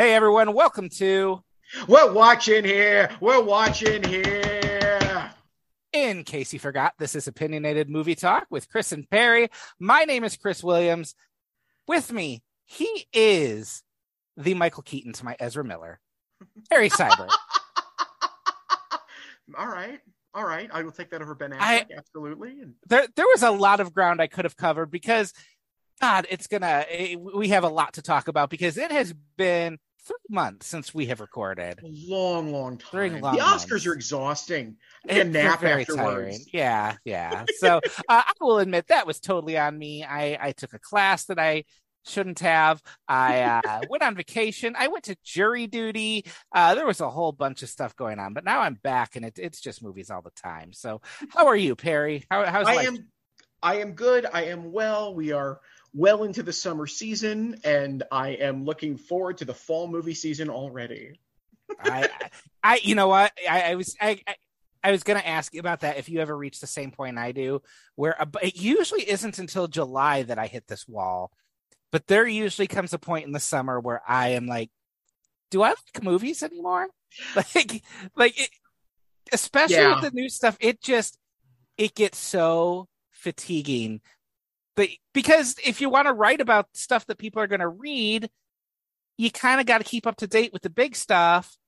Hey, everyone, welcome to... We're watching here. We're watching here. In case you forgot, this is Opinionated Movie Talk with Chris and Perry. My name is Chris Williams. With me, he is the Michael Keaton to my Ezra Miller. Perry Seibert. All right. I will take that over Ben Affleck. Absolutely. There was a lot of ground I could have covered because, God, we have a lot to talk about because it has been 3 months since we have recorded. Long time. The Oscars months. Are exhausting. A nap afterwards. Tiring. Yeah. So I will admit that was totally on me. I took a class that I shouldn't have. I went on vacation. I went to jury duty. There was a whole bunch of stuff going on, but now I'm back and it's just movies all the time. So how are you, Perry? How's life? I am good. I am well. We are well into the summer season, and I am looking forward to the fall movie season already. You know what? I was going to ask you about that if you ever reach the same point I do, where it usually isn't until July that I hit this wall, but there usually comes a point in the summer where I am like, do I like movies anymore? Especially with the new stuff, it gets so fatiguing. But because if you want to write about stuff that people are going to read, you kind of got to keep up to date with the big stuff.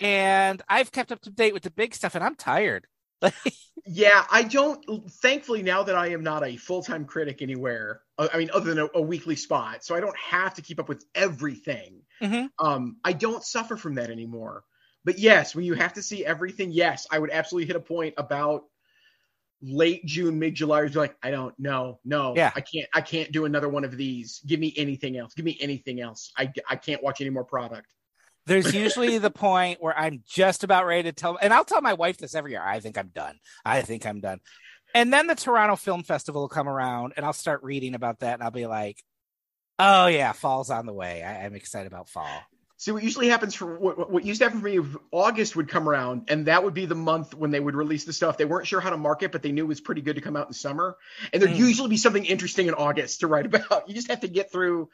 And I've kept up to date with the big stuff and I'm tired. Thankfully, now that I am not a full-time critic anywhere, I mean, other than a weekly spot, so I don't have to keep up with everything. Mm-hmm. I don't suffer from that anymore. But yes, when you have to see everything, yes, I would absolutely hit a point about late June, mid-July, you're like, I don't know. No, I can't do another one of these. Give me anything else. I can't watch any more product. There's usually the point where I'm just about ready to tell, and I'll tell my wife this every year. I think I'm done. And then the Toronto Film Festival will come around and I'll start reading about that. And I'll be like, oh yeah, fall's on the way. I'm excited about fall. See, what usually happens for what used to happen for me, August would come around, and that would be the month when they would release the stuff. They weren't sure how to market, but they knew it was pretty good to come out in summer. And there'd usually be something interesting in August to write about. You just have to get through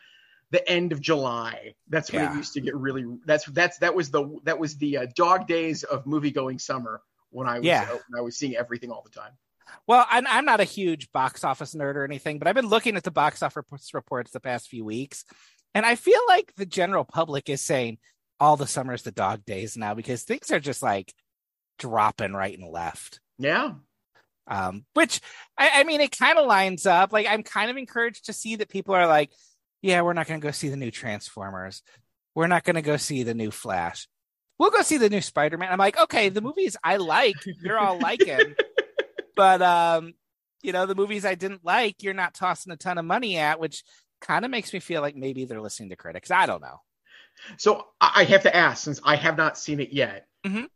the end of July. That's when it used to get really. That was the dog days of movie going summer when I was out and I was seeing everything all the time. Well, I'm not a huge box office nerd or anything, but I've been looking at the box office reports the past few weeks. And I feel like the general public is saying all the summer's the dog days now because things are just like dropping right and left. Yeah. Which, I mean, it kind of lines up. Like, I'm kind of encouraged to see that people are like, yeah, we're not going to go see the new Transformers. We're not going to go see the new Flash. We'll go see the new Spider-Man. I'm like, okay, the movies I like, you're all liking. But, you know, the movies I didn't like, you're not tossing a ton of money at, which kind of makes me feel like maybe they're listening to critics. I don't know. So I have to ask, since I have not seen it yet, mm-hmm. and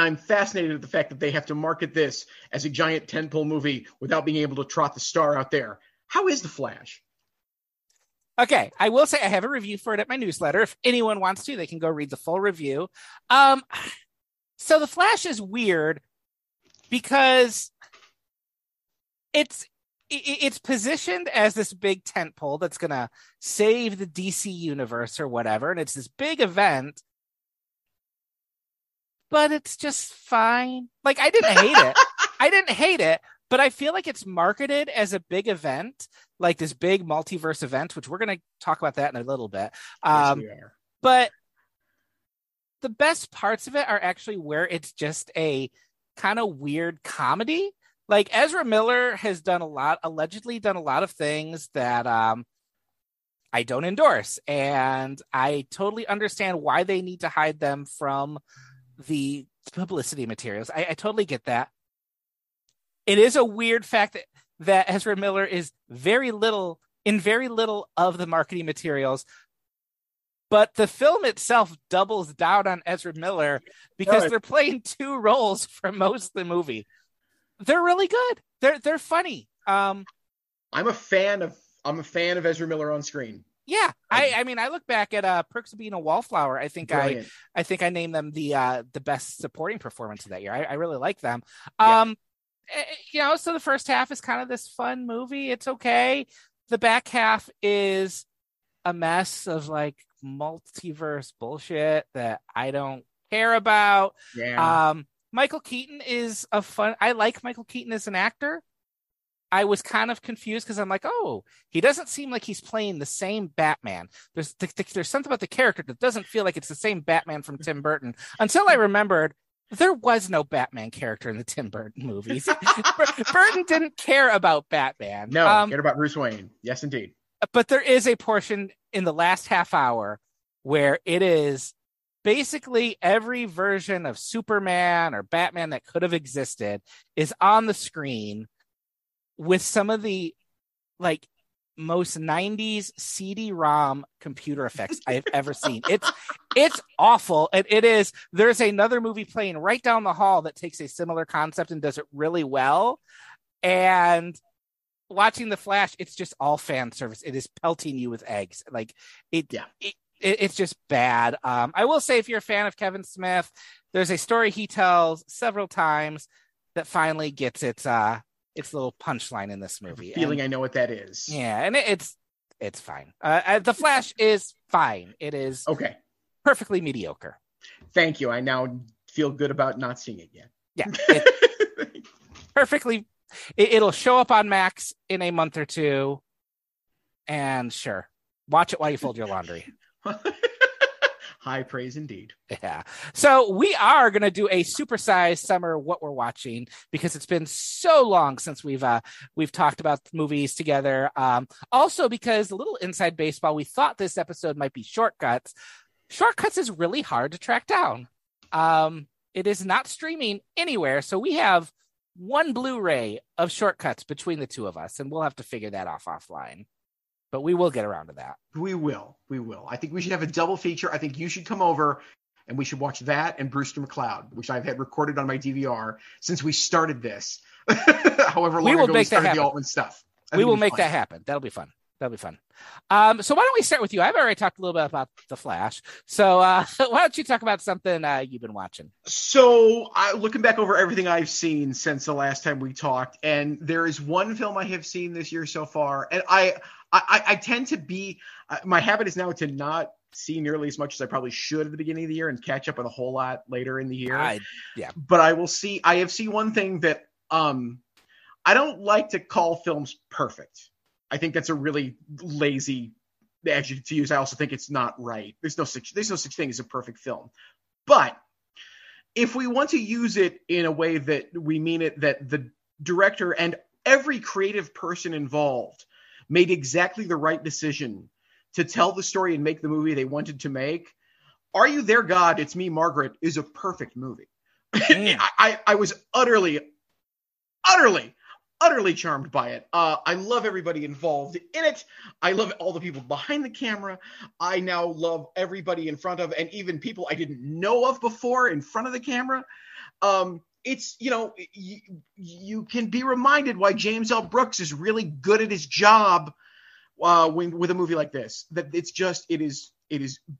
I'm fascinated at the fact that they have to market this as a giant tentpole movie without being able to trot the star out there. How is The Flash? Okay, I will say I have a review for it at my newsletter. If anyone wants to, they can go read the full review. So The Flash is weird because it's positioned as this big tentpole that's going to save the DC universe or whatever. And it's this big event, but it's just fine. Like, I didn't hate it, but I feel like it's marketed as a big event, like this big multiverse event, which we're going to talk about that in a little bit. But the best parts of it are actually where it's just a kind of weird comedy. Like, Ezra Miller has allegedly done a lot of things that I don't endorse. And I totally understand why they need to hide them from the publicity materials. I totally get that. It is a weird fact that Ezra Miller is very little of the marketing materials. But the film itself doubles down on Ezra Miller because they're playing two roles for most of the movie. They're really good. They're funny. I'm a fan of Ezra Miller on screen. Yeah, I mean, I look back at Perks of Being a Wallflower. I think brilliant. I think I named them the best supporting performance of that year. I really like them. You know, so the first half is kind of this fun movie. It's okay. The back half is a mess of like multiverse bullshit that I don't care about. Yeah. Michael Keaton is a fun. I like Michael Keaton as an actor. I was kind of confused because I'm like, oh, he doesn't seem like he's playing the same Batman. There's something about the character that doesn't feel like it's the same Batman from Tim Burton, until I remembered there was no Batman character in the Tim Burton movies. Burton didn't care about Batman. No, cared about Bruce Wayne. Yes, indeed. But there is a portion in the last half hour where it is basically every version of Superman or Batman that could have existed is on the screen, with some of the like most 90s CD-ROM computer effects I've ever seen. It's awful. And it is. There's another movie playing right down the hall that takes a similar concept and does it really well. And watching The Flash, it's just all fan service. It is pelting you with eggs. Like it's just bad. I will say, if you're a fan of Kevin Smith, there's a story he tells several times that finally gets its little punchline in this movie. I know what that is. Yeah, and it's fine. The Flash is fine. It is okay. Perfectly mediocre. Thank you. I now feel good about not seeing it yet. Yeah. It'll show up on Max in a month or two. And sure, watch it while you fold your laundry. High praise indeed. Yeah. So we are going to do a supersized summer what we're watching, because it's been so long since we've talked about movies together. Also, because a little inside baseball, we thought this episode might be shortcuts. Shortcuts is really hard to track down. It is not streaming anywhere. So we have one Blu-ray of Shortcuts between the two of us, and we'll have to figure that off offline. But we will get around to that. We will. I think we should have a double feature. I think you should come over and we should watch that and Brewster McCloud, which I've had recorded on my DVR since we started this. However long ago we started the Altman stuff. We will make that happen. That'll be fun. So why don't we start with you? I've already talked a little bit about The Flash. So why don't you talk about something you've been watching? So looking back over everything I've seen since the last time we talked, and there is one film I have seen this year so far, and I tend to be – my habit is now to not see nearly as much as I probably should at the beginning of the year and catch up on a whole lot later in the year. But I will see – I have seen one thing that I don't like to call films perfect. I think that's a really lazy adjective to use. I also think it's not right. There's no such thing as a perfect film. But if we want to use it in a way that we mean it, that the director and every creative person involved – made exactly the right decision to tell the story and make the movie they wanted to make. Are You There, God? It's Me, Margaret is a perfect movie. I was utterly charmed by it. I love everybody involved in it. I love all the people behind the camera. I now love everybody in front of, and even people I didn't know of before in front of the camera. It's, you can be reminded why James L. Brooks is really good at his job with a movie like this. That it's just, it is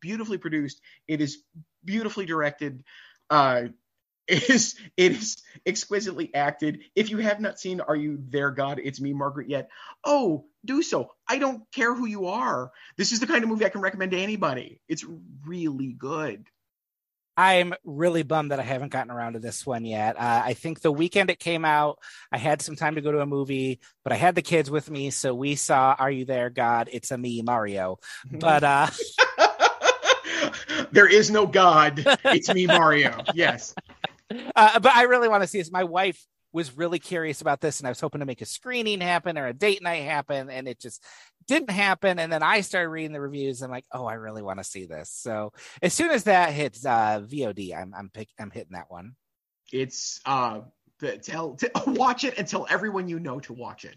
beautifully produced. It is beautifully directed. It is exquisitely acted. If you have not seen Are You There, God? It's Me, Margaret yet, oh, do so. I don't care who you are. This is the kind of movie I can recommend to anybody. It's really good. I'm really bummed that I haven't gotten around to this one yet. I think the weekend it came out, I had some time to go to a movie, but I had the kids with me, so we saw Are You There, God? It's a Me, Mario. But there is no God. It's Me, Mario. Yes. But I really want to see this. My wife was really curious about this, and I was hoping to make a screening happen or a date night happen, and it just didn't happen. And then I started reading the reviews. I'm like, oh, I really want to see this. So as soon as that hits VOD, I'm hitting that one. It's watch it and tell everyone you know to watch it.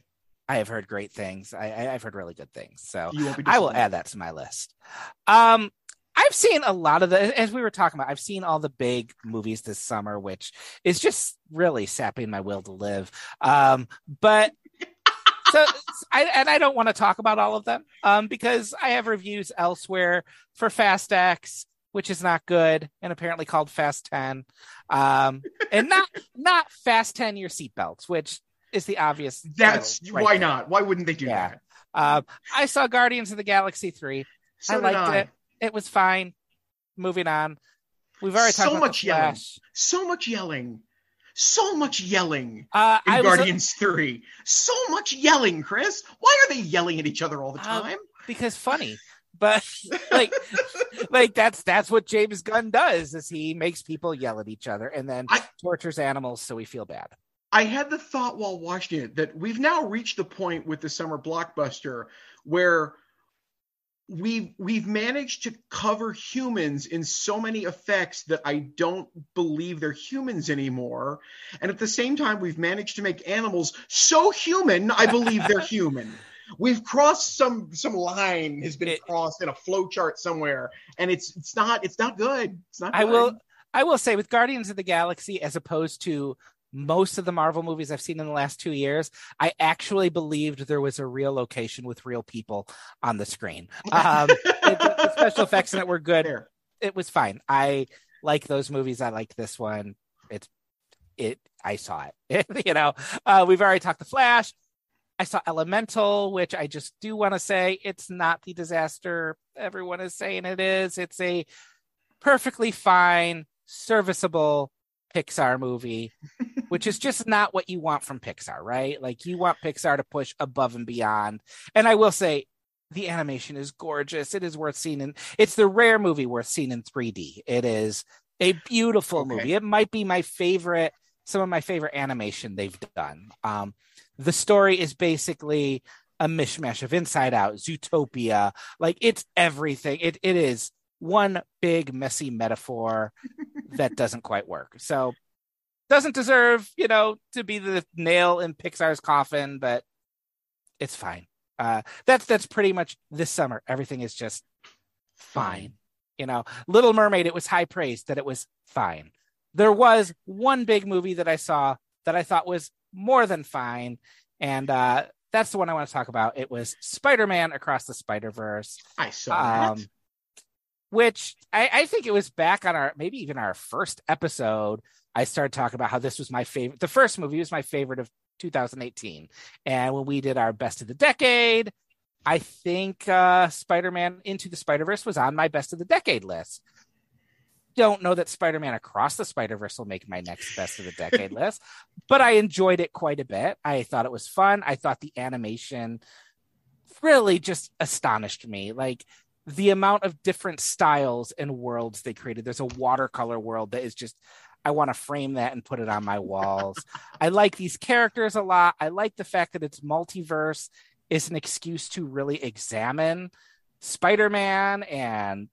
I have heard great things. I've heard really good things. So I will add that to my list. I've seen a lot of the, as we were talking about, I've seen all the big movies this summer, which is just really sapping my will to live. But I don't want to talk about all of them because I have reviews elsewhere for Fast X, which is not good and apparently called Fast 10, and not Fast 10 Your Seatbelts, which is the obvious. That's right why there. Not? Why wouldn't they do that? I saw Guardians of the Galaxy 3. So I liked it. It was fine. Moving on. We've already talked about The Flash. So much yelling in Guardians 3. So much yelling, Chris. Why are they yelling at each other all the time? Because funny. But like that's what James Gunn does, is he makes people yell at each other and then tortures animals so we feel bad. I had the thought while watching it that we've now reached the point with the summer blockbuster where we've managed to cover humans in so many effects that I don't believe they're humans anymore. And at the same time, we've managed to make animals so human, I believe they're human. We've crossed some line has been crossed in a flowchart somewhere. And it's not good. It's not good. I will say with Guardians of the Galaxy, as opposed to most of the Marvel movies I've seen in the last 2 years, I actually believed there was a real location with real people on the screen. The special effects in it were good. Fair. It was fine. I like those movies. I like this one. I saw it. We've already talked The Flash. I saw Elemental, which I just do want to say it's not the disaster everyone is saying it is. It's a perfectly fine, serviceable Pixar movie, which is just not what you want from Pixar, right? Like, you want Pixar to push above and beyond. And I will say the animation is gorgeous. It is worth seeing. It's the rare movie worth seeing in 3D. It is a beautiful movie. It might be some of my favorite animation they've done. The story is basically a mishmash of Inside Out, Zootopia. Like, it's everything. It is one big messy metaphor that doesn't quite work. So doesn't deserve, to be the nail in Pixar's coffin, but it's fine. That's pretty much this summer. Everything is just fine. Little Mermaid, it was high praise that it was fine. There was one big movie that I saw that I thought was more than fine. And that's the one I want to talk about. It was Spider-Man Across the Spider-Verse. I saw that. Which I think it was back on maybe even our first episode. I started talking about how this was my favorite. The first movie was my favorite of 2018. And when we did our best of the decade, I think Spider-Man Into the Spider-Verse was on my best of the decade list. Don't know that Spider-Man Across the Spider-Verse will make my next best of the decade list, but I enjoyed it quite a bit. I thought it was fun. I thought the animation really just astonished me. Like, the amount of different styles and worlds they created. There's a watercolor world that is just, I want to frame that and put it on my walls. I like these characters a lot. I like the fact that it's multiverse is an excuse to really examine Spider-Man and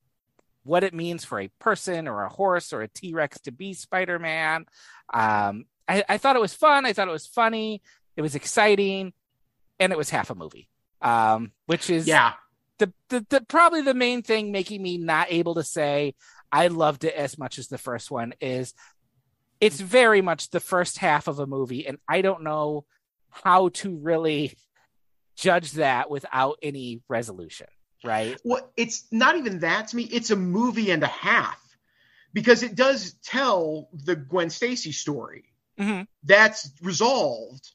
what it means for a person or a horse or a T-Rex to be Spider-Man. I thought it was fun. I thought it was funny. It was exciting. And it was half a movie, which is... yeah. The probably the main thing making me not able to say I loved it as much as the first one is it's very much the first half of a movie, and I don't know how to really judge that without any resolution, right? Well, it's not even that to me. It's a movie and a half, because it does tell the Gwen Stacy story. Mm-hmm. That's resolved.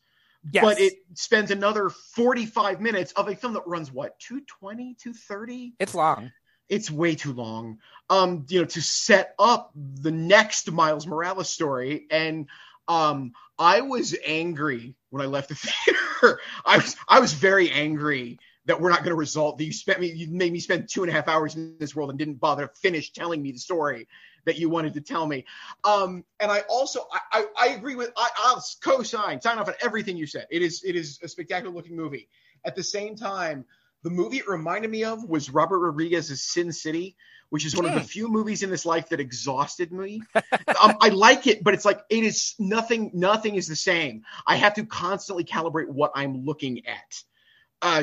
Yes. But it spends another 45 minutes of a film that runs, 220, 230? It's long. It's way too long, to set up the next Miles Morales story. And I was angry when I left the theater. I was very angry that we're not going to resolve that. You made me spend 2.5 hours in this world and didn't bother to finish telling me the story that you wanted to tell me. And I also, I agree with, I'll sign off on everything you said. It is a spectacular looking movie. At the same time, the movie it reminded me of was Robert Rodriguez's Sin City, which is one of the few movies in this life that exhausted me. I like it, but it's like, it is nothing. Nothing is the same. I have to constantly calibrate what I'm looking at,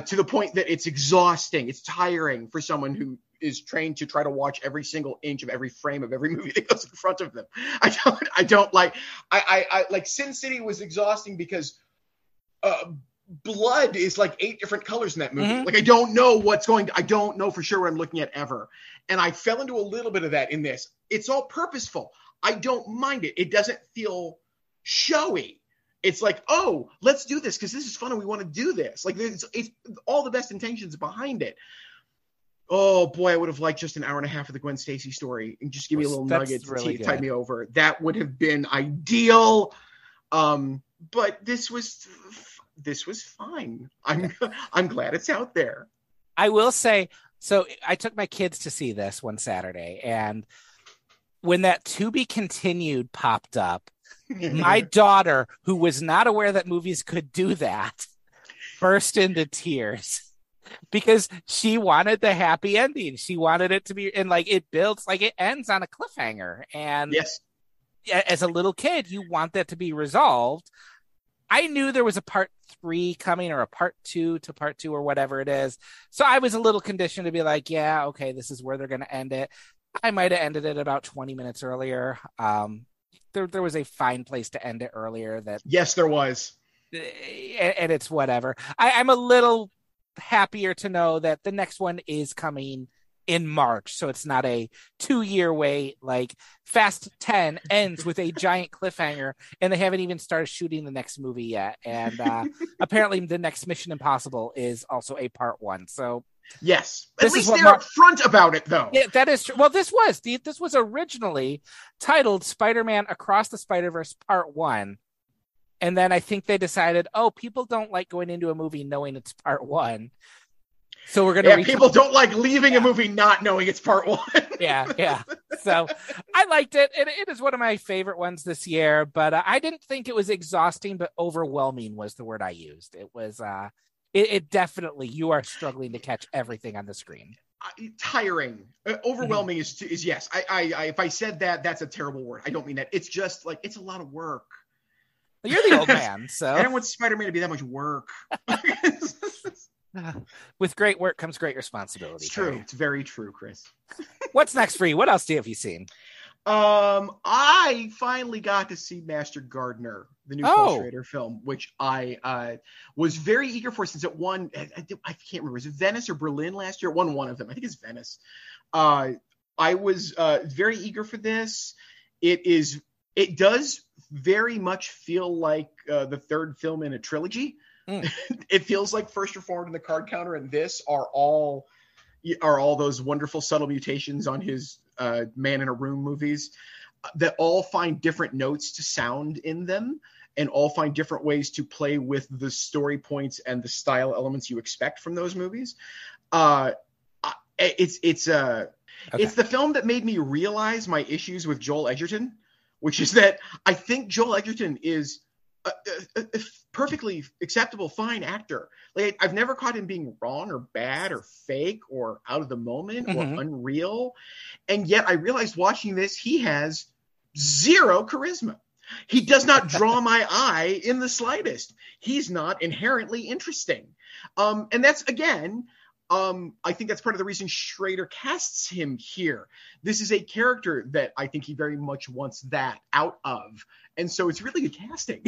to the point that it's exhausting. It's tiring for someone who is trained to try to watch every single inch of every frame of every movie that goes in front of them. I like Sin City was exhausting because blood is like 8 different colors in that movie. Mm-hmm. Like, I don't know for sure what I'm looking at ever. And I fell into a little bit of that in this. It's all purposeful. I don't mind it. It doesn't feel showy. It's like, oh, let's do this because this is fun and we want to do this. Like, it's all the best intentions behind it. oh boy, I would have liked just an hour and a half of the Gwen Stacy story and just give me a little nugget to tide me over. That would have been ideal. But this was fine. I'm glad it's out there. I will say, so I took my kids to see this one Saturday, and when that to be continued popped up, my daughter, who was not aware that movies could do that, burst into tears because she wanted the happy ending. She wanted it to be, and like it builds, like it ends on a cliffhanger. And yes, as a little kid, you want that to be resolved. I knew there was a part 3 coming, or a part 2 or whatever it is. So I was a little conditioned to be like, yeah, okay, this is where they're going to end it. I might have ended it about 20 minutes earlier. There was a fine place to end it earlier. That yes, there was. And it's whatever. I'm a little happier to know that the next one is coming in March, so it's not a 2-year wait. Like Fast 10 ends with a giant cliffhanger, and they haven't even started shooting the next movie yet. And apparently the next Mission Impossible is also a part 1. So yes, at least they're upfront about it, though. Yeah, that is true. Well, this was originally titled Spider-Man Across the Spider-Verse Part 1. And then I think they decided, oh, people don't like going into a movie knowing it's part 1. So we're going to. Yeah, people don't like leaving a movie not knowing it's part 1. Yeah. So I liked it. It is one of my favorite ones this year, but I didn't think it was exhausting, but overwhelming was the word I used. It was, it definitely, you are struggling to catch everything on the screen. Tiring. Overwhelming is yes. I if I said that, that's a terrible word. I don't mean that. It's just like, it's a lot of work. Well, you're the old man, so. I don't want Spider-Man to be that much work. With great work comes great responsibility. It's true. It's very true, Chris. What's next for you? What else have you seen? I finally got to see Master Gardener, the new Paul Schrader film, which I was very eager for since it won. I can't remember. Was it Venice or Berlin last year? It won one of them. I think it's Venice. I was very eager for this. It does very much feel like the third film in a trilogy. Mm. It feels like First Reformed and The Card Counter and this are all those wonderful subtle mutations on his Man in a Room movies that all find different notes to sound in them and all find different ways to play with the story points and the style elements you expect from those movies. It's the film that made me realize my issues with Joel Edgerton, which is that I think Joel Edgerton is a perfectly acceptable, fine actor. Like I've never caught him being wrong or bad or fake or out of the moment or unreal. And yet I realized watching this, he has zero charisma. He does not draw my eye in the slightest. He's not inherently interesting. And that's, again, I think that's part of the reason Schrader casts him here. This is a character that I think he very much wants that out of. And so it's really good casting.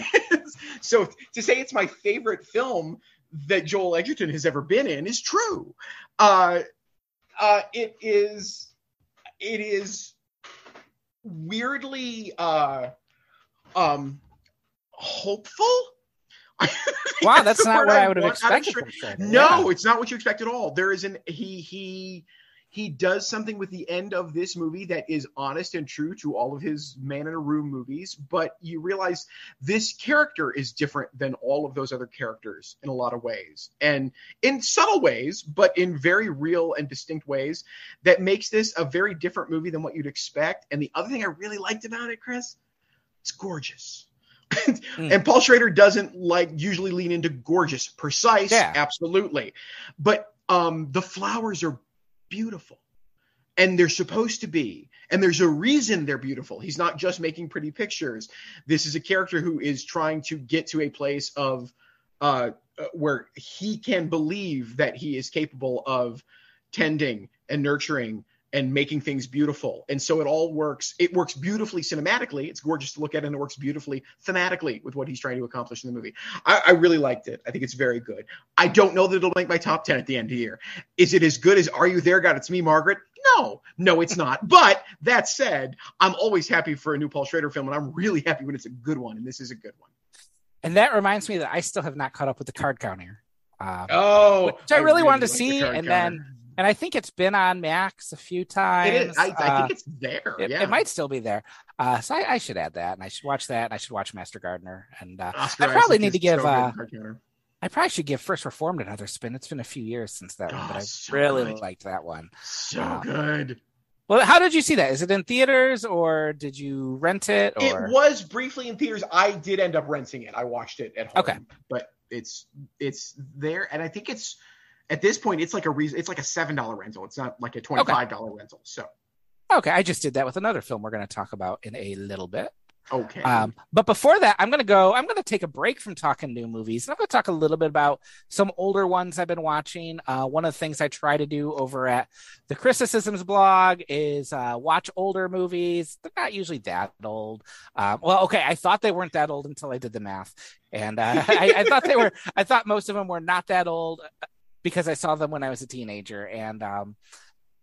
So to say it's my favorite film that Joel Edgerton has ever been in is true. It is weirdly hopeful. Wow, that's not what I would have expected. No, it's not what you expect at all. There is he does something with the end of this movie that is honest and true to all of his Man in a Room movies, but you realize this character is different than all of those other characters in a lot of ways, and in subtle ways, but in very real and distinct ways that makes this a very different movie than what you'd expect. And the other thing I really liked about it, Chris, it's gorgeous. And Paul Schrader doesn't usually lean into gorgeous, precise, absolutely. But the flowers are beautiful, and they're supposed to be. And there's a reason they're beautiful. He's not just making pretty pictures. This is a character who is trying to get to a place of where he can believe that he is capable of tending and nurturing and making things beautiful. And so it all works. It works beautifully cinematically. It's gorgeous to look at, and it works beautifully thematically with what he's trying to accomplish in the movie. I really liked it. I think it's very good. I don't know that it'll make my top 10 at the end of the year. Is it as good as Are You There, God? It's Me, Margaret? No, it's not. But that said, I'm always happy for a new Paul Schrader film, and I'm really happy when it's a good one, and this is a good one. And that reminds me that I still have not caught up with The Card Counter, which I really wanted to see, and then And I think it's been on Max a few times. It is. I think it's there. It might still be there. So I should add that, and I should watch that, and I should watch Master Gardener. And I probably need to give... I probably should give First Reformed another spin. It's been a few years since that one, but I really liked that one. So good. Well, how did you see that? Is it in theaters, or did you rent it? It was briefly in theaters. I did end up renting it. I watched it at home. Okay. But it's there, and I think it's at this point it's like it's like a $7 rental. It's not like a $25 rental. So okay, I just did that with another film we're going to talk about in a little bit. Okay. But before that, I'm going to take a break from talking new movies, and I'm going to talk a little bit about some older ones I've been watching. One of the things I try to do over at the Chrisicisms blog is watch older movies. They're not usually that old. I thought they weren't that old until I did the math, and I thought they were. I thought most of them were not that old because I saw them when I was a teenager, and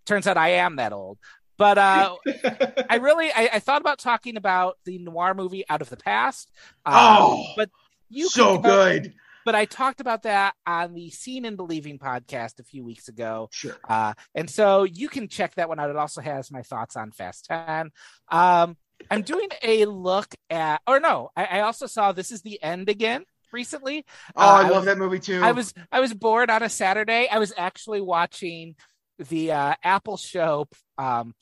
turns out I am that old. But I thought about talking about the noir movie Out of the Past. Good. But I talked about that on the Seen and Believing podcast a few weeks ago. Sure. And so you can check that one out. It also has my thoughts on Fast 10. I'm doing a look at, I also saw This Is the End again recently. I love that movie too. I was bored on a Saturday. I was actually watching the Apple show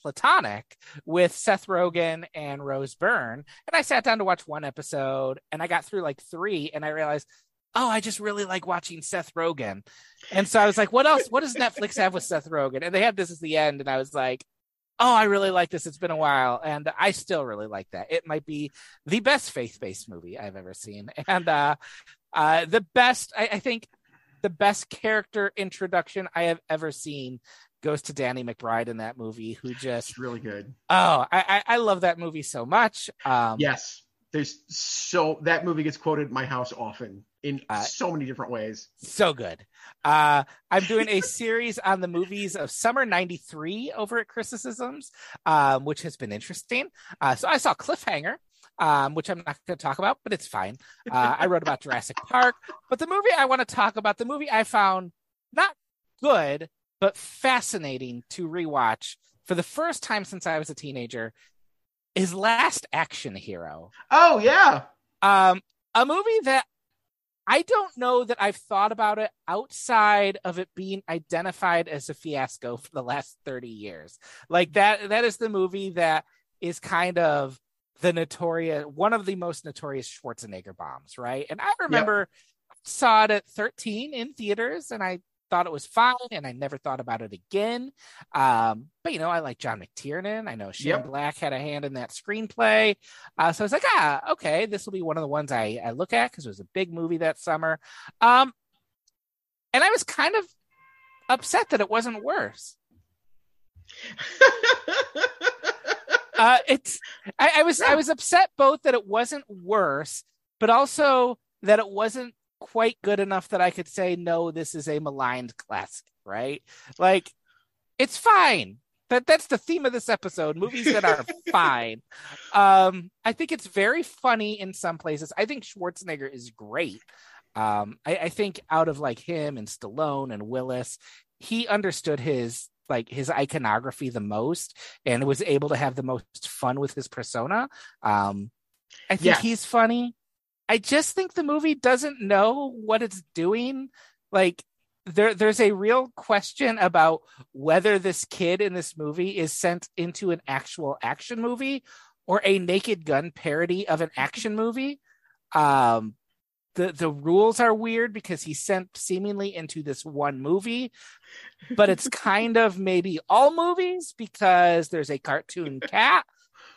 Platonic with Seth Rogen and Rose Byrne, and I sat down to watch one episode, and I got through like three, and I realized, I just really like watching Seth Rogen. And so I was like, what does Netflix have with Seth Rogen? And they have This Is the End, and I was like, I really like this. It's been a while, and I still really like that. It might be the best faith-based movie I've ever seen, and the best character introduction I have ever seen goes to Danny McBride in that movie, who just... It's really good. I love that movie so much. Yes. That movie gets quoted at my house often in so many different ways. So good. I'm doing a series on the movies of Summer 93 over at Chrisicisms, which has been interesting. So I saw Cliffhanger, which I'm not going to talk about, but it's fine. I wrote about Jurassic Park, but the movie I want to talk about, the movie I found not good, but fascinating to rewatch for the first time since I was a teenager, is Last Action Hero. Oh, yeah. A movie that I don't know that I've thought about it outside of it being identified as a fiasco for the last 30 years. Like that is the movie that is kind of one of the most notorious Schwarzenegger bombs, right? And I remember saw it at 13 in theaters, and I thought it was fine, and I never thought about it again. But I like John McTiernan. I know Shane Black had a hand in that screenplay. So I was like, okay, this will be one of the ones I look at, because it was a big movie that summer. And I was kind of upset that it wasn't worse. I was upset both that it wasn't worse, but also that it wasn't quite good enough that I could say, no, this is a maligned classic, right? Like, it's fine. That's the theme of this episode, movies that are fine. I think it's very funny in some places. I think Schwarzenegger is great. I think out of like him and Stallone and Willis, he understood his iconography the most, and was able to have the most fun with his persona. I think he's funny. I just think the movie doesn't know what it's doing. Like there's a real question about whether this kid in this movie is sent into an actual action movie or a Naked Gun parody of an action movie. The rules are weird because he's sent seemingly into this one movie, but it's kind of maybe all movies because there's a cartoon cat.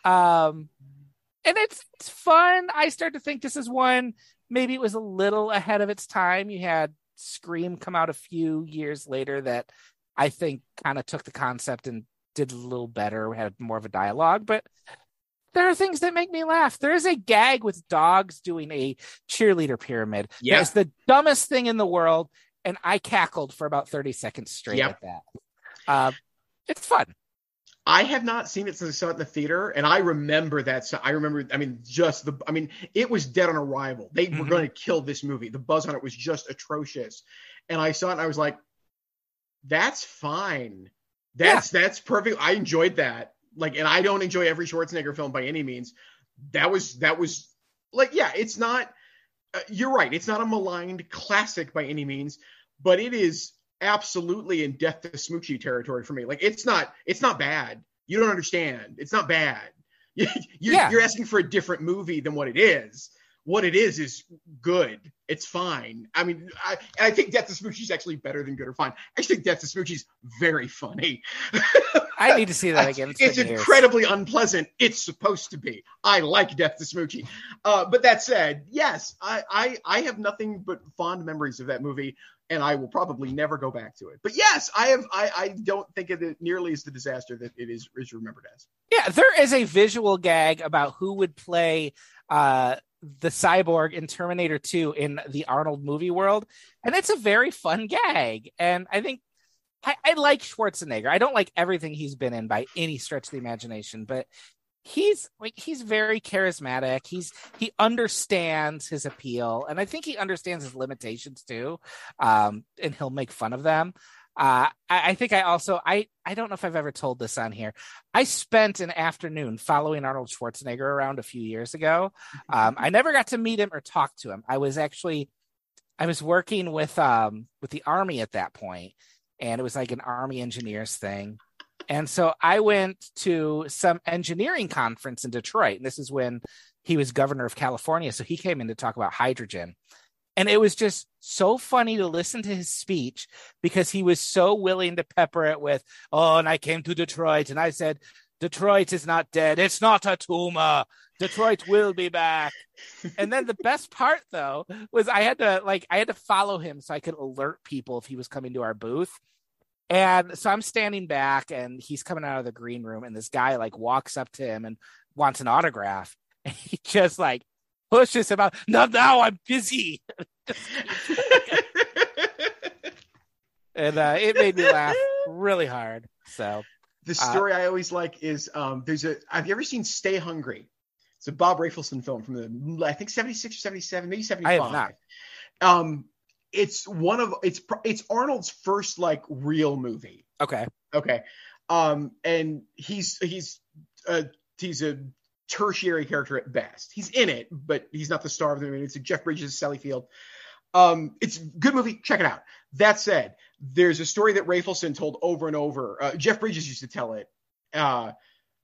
And it's fun. I start to think this is one, maybe it was a little ahead of its time. You had Scream come out a few years later that I think kind of took the concept and did a little better. We had more of a dialogue, but there are things that make me laugh. There is a gag with dogs doing a cheerleader pyramid. Yeah. That's the dumbest thing in the world, and I cackled for about 30 seconds straight at that. It's fun. I have not seen it since I saw it in the theater, and I remember that. So I remember, it was dead on arrival. They were going to kill this movie. The buzz on it was just atrocious. And I saw it, and I was like, that's fine. That's perfect. I enjoyed that. Like, and I don't enjoy every Schwarzenegger film by any means. That was like, yeah, it's not, you're right. It's not a maligned classic by any means, but it is absolutely in Death to Smoochie territory for me. Like, it's not bad. You don't understand. It's not bad. You're asking for a different movie than what it is. What it is good. It's fine. I mean, I think Death to Smoochie is actually better than good or fine. I think Death to Smoochie is very funny. I need to see that again. It's incredibly unpleasant. It's supposed to be. I like Death to Smoochie. But that said, yes, I have nothing but fond memories of that movie, and I will probably never go back to it. But yes, I don't think of it nearly as the disaster that it is remembered as. Yeah, there is a visual gag about who would play the cyborg in Terminator 2 in the Arnold movie world, and it's a very fun gag. And I think I like Schwarzenegger. I don't like everything he's been in by any stretch of the imagination, but he's very charismatic. He understands his appeal, and I think he understands his limitations too, and he'll make fun of them. I think I also, I don't know if I've ever told this on here. I spent an afternoon following Arnold Schwarzenegger around a few years ago. I never got to meet him or talk to him. I was working with the Army at that point, and it was like an Army engineers thing. And so I went to some engineering conference in Detroit, and this is when he was governor of California. So he came in to talk about hydrogen. And it was just so funny to listen to his speech, because he was so willing to pepper it with, oh, and I came to Detroit and I said, Detroit is not dead. It's not a tumor. Detroit will be back. And then the best part, though, was I had to follow him so I could alert people if he was coming to our booth. And so I'm standing back, and he's coming out of the green room, and this guy walks up to him and wants an autograph. And he just pushes him out. Not now, I'm busy. And it made me laugh really hard. So the story I always like is have you ever seen Stay Hungry? It's a Bob Rafelson film from I think 76 or 77, maybe 75. I have not. It's one of it's Arnold's first real movie. Okay. And he's a tertiary character at best. He's in it, but he's not the star of the movie. It's a Jeff Bridges, Sally Field. It's a good movie. Check it out. That said, there's a story that Rafelson told over and over. Jeff Bridges used to tell it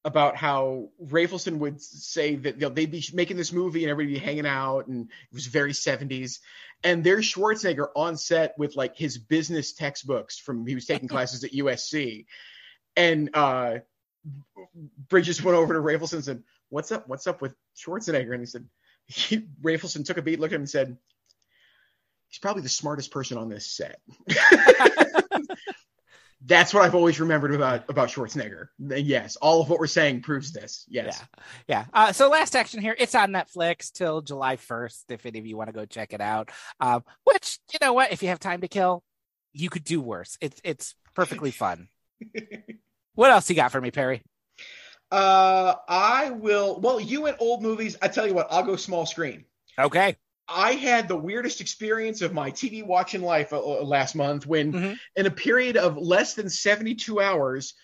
about how Rafelson would say that they'd be making this movie and everybody would be hanging out, and it was very 70s. And there's Schwarzenegger on set with his business textbooks from he was taking classes at USC. And Bridges went over to Rafelson and said, What's up with Schwarzenegger? And he said, Rafelson took a beat, looked at him and said, he's probably the smartest person on this set. That's what I've always remembered about Schwarzenegger. Yes, all of what we're saying proves this. Yes. Yeah. So Last Action Hero, it's on Netflix till July 1st, if any of you want to go check it out. Which, you know what? If you have time to kill, you could do worse. It's perfectly fun. What else you got for me, Perry? I will. Well, you went old movies. I tell you what, I'll go small screen. Okay. I had the weirdest experience of my TV watching life last month when, in a period of less than 72 hours,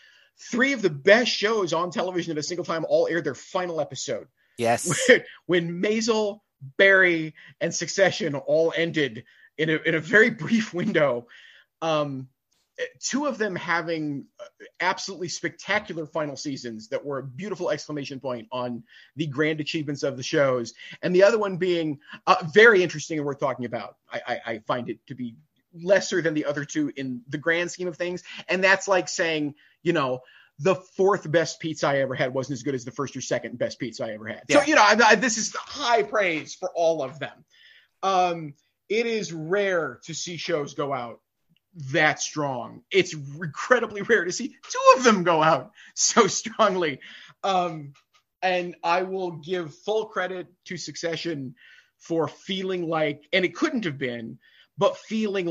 3 of the best shows on television at a single time all aired their final episode. Yes. When Maisel, Barry, and Succession all ended in a very brief window. 2 of them having absolutely spectacular final seasons that were a beautiful exclamation point on the grand achievements of the shows. And the other one being very interesting and worth talking about. I find it to be lesser than the other 2 in the grand scheme of things. And that's like saying, the 4th best pizza I ever had wasn't as good as the 1st or 2nd best pizza I ever had. Yeah. So, this is high praise for all of them. It is rare to see shows go out that strong. It's incredibly rare to see 2 of them go out so strongly. And I will give full credit to Succession for feeling and it couldn't have been, but feeling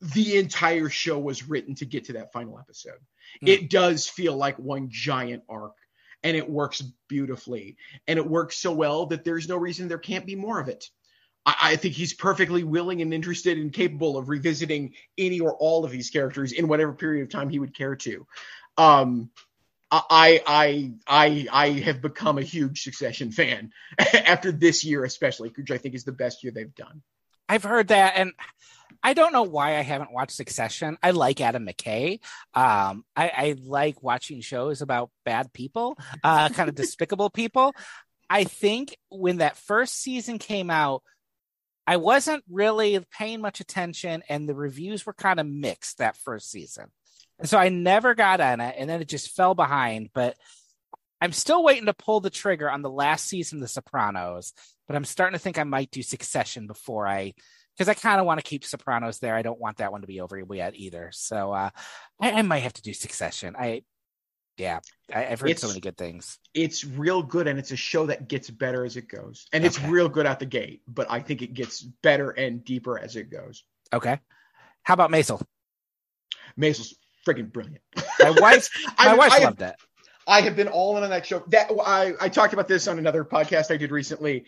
the entire show was written to get to that final episode. Mm. It does feel like one giant arc, and it works beautifully. And it works so well that there's no reason there can't be more of it. I think he's perfectly willing and interested and capable of revisiting any or all of these characters in whatever period of time he would care to. I have become a huge Succession fan after this year, especially, which I think is the best year they've done. I've heard that, and I don't know why I haven't watched Succession. I like Adam McKay. I like watching shows about bad people, kind of despicable people. I think when that first season came out, I wasn't really paying much attention, and the reviews were kind of mixed that first season. And so I never got on it, and then it just fell behind. But I'm still waiting to pull the trigger on the last season of The Sopranos, but I'm starting to think I might do Succession before because I kind of want to keep Sopranos there. I don't want that one to be over yet either. So I might have to do Succession. I've heard so many good things. It's real good, and it's a show that gets better as it goes. And it's real good out the gate, but I think it gets better and deeper as it goes. Okay. How about Maisel? Maisel's freaking brilliant. My wife loved it. I have been all in on that show. That I talked about this on another podcast I did recently.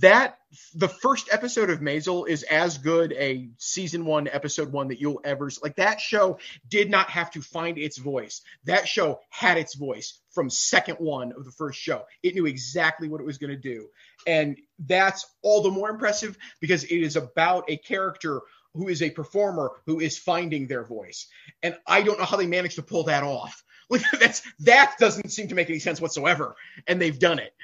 That the first episode of Maisel is as good a season 1, episode 1 that you'll ever like. That show did not have to find its voice. That show had its voice from second one of the first show. It knew exactly what it was going to do, and that's all the more impressive because it is about a character who is a performer who is finding their voice, and I don't know how they managed to pull that off. Like that doesn't seem to make any sense whatsoever, and they've done it.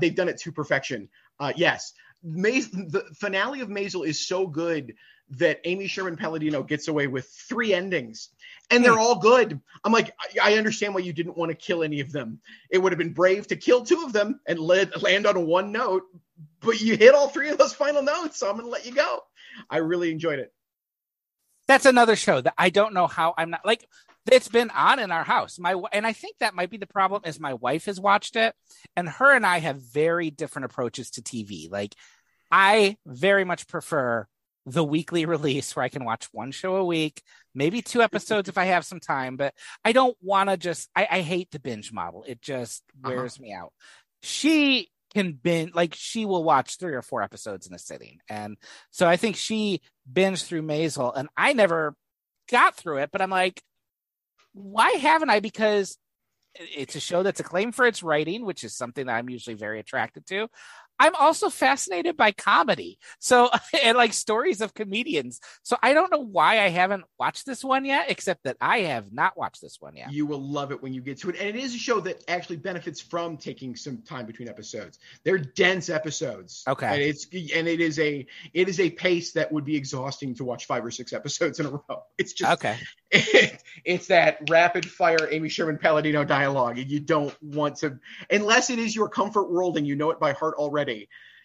They've done it to perfection. Yes, the finale of Maisel is so good that Amy Sherman-Palladino gets away with 3 endings, and they're all good. I'm like, I understand why you didn't want to kill any of them. It would have been brave to kill 2 of them and land on a one note, but you hit all 3 of those final notes, so I'm going to let you go. I really enjoyed it. That's another show that I don't know how I'm not like. It's been on in our house. And I think that might be the problem is my wife has watched it, and her and I have very different approaches to TV. Like, I very much prefer the weekly release where I can watch one show a week, maybe 2 episodes if I have some time, but I don't want to just, I hate the binge model. It just wears me out. She can binge, like she will watch 3 or 4 episodes in a sitting. And so I think she binged through Maisel, and I never got through it, but I'm like, why haven't I? Because it's a show that's acclaimed for its writing, which is something that I'm usually very attracted to. I'm also fascinated by comedy. So, and like stories of comedians. So I don't know why I haven't watched this one yet, except that I have not watched this one yet. You will love it when you get to it. And it is a show that actually benefits from taking some time between episodes. They're dense episodes. Okay. And it is a pace that would be exhausting to watch 5 or 6 episodes in a row. It's just, okay. It's that rapid fire Amy Sherman-Palladino dialogue. You don't want to, unless it is your comfort world and you know it by heart already.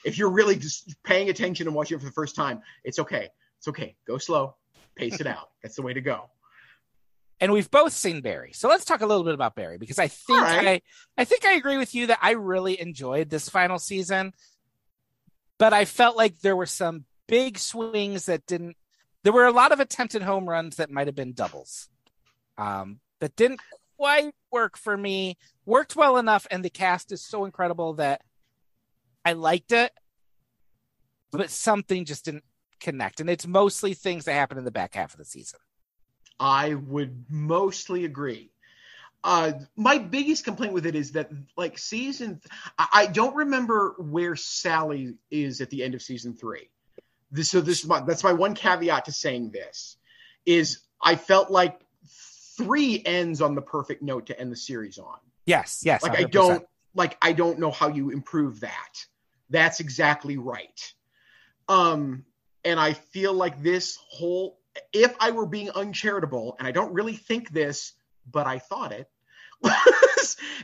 If you're really just paying attention and watching it for the first time, it's okay. It's okay. Go slow. Pace it out. That's the way to go. And we've both seen Barry. So let's talk a little bit about Barry, because I think I agree with you that I really enjoyed this final season, but I felt like there were some big swings that didn't, there were a lot of attempted home runs that might've been doubles that didn't quite work for me. Worked well enough. And the cast is so incredible that I liked it, but something just didn't connect. And it's mostly things that happen in the back half of the season. I would mostly agree. My biggest complaint with it is that, like, I don't remember where Sally is at the end of season 3. That's my one caveat to saying this, is I felt like 3 ends on the perfect note to end the series on. Yes. Like 100%. I don't know how you improve that. That's exactly right. And I feel like this whole, if I were being uncharitable, and I don't really think this, but I thought it,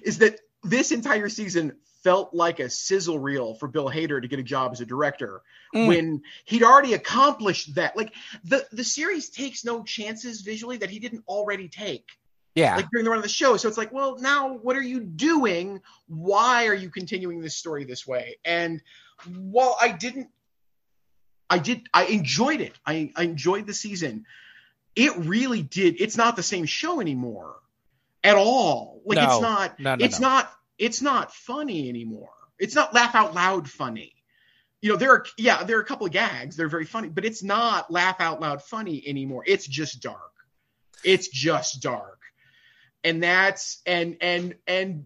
is that this entire season felt like a sizzle reel for Bill Hader to get a job as a director when he'd already accomplished that. Like the series takes no chances visually that he didn't already take. Yeah. Like during the run of the show. So it's like, well, now what are you doing? Why are you continuing this story this way? And while I enjoyed it. I enjoyed the season. It really did. It's not the same show anymore at all. Like it's not funny anymore. It's not laugh out loud funny. you know, there are a couple of gags. They're very funny, but it's not laugh out loud funny anymore. It's just dark. And that's, and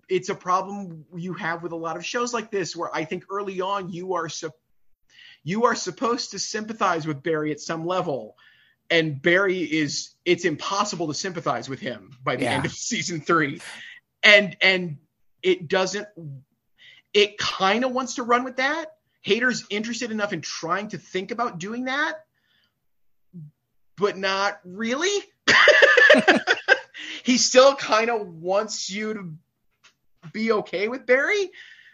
it's a problem you have with a lot of shows like this, where I think early on you are supposed to sympathize with Barry at some level, and Barry it's impossible to sympathize with him by the end of season 3. And it doesn't, it kind of wants to run with that. Haters interested enough in trying to think about doing that, but not really. He still kind of wants you to be okay with Barry.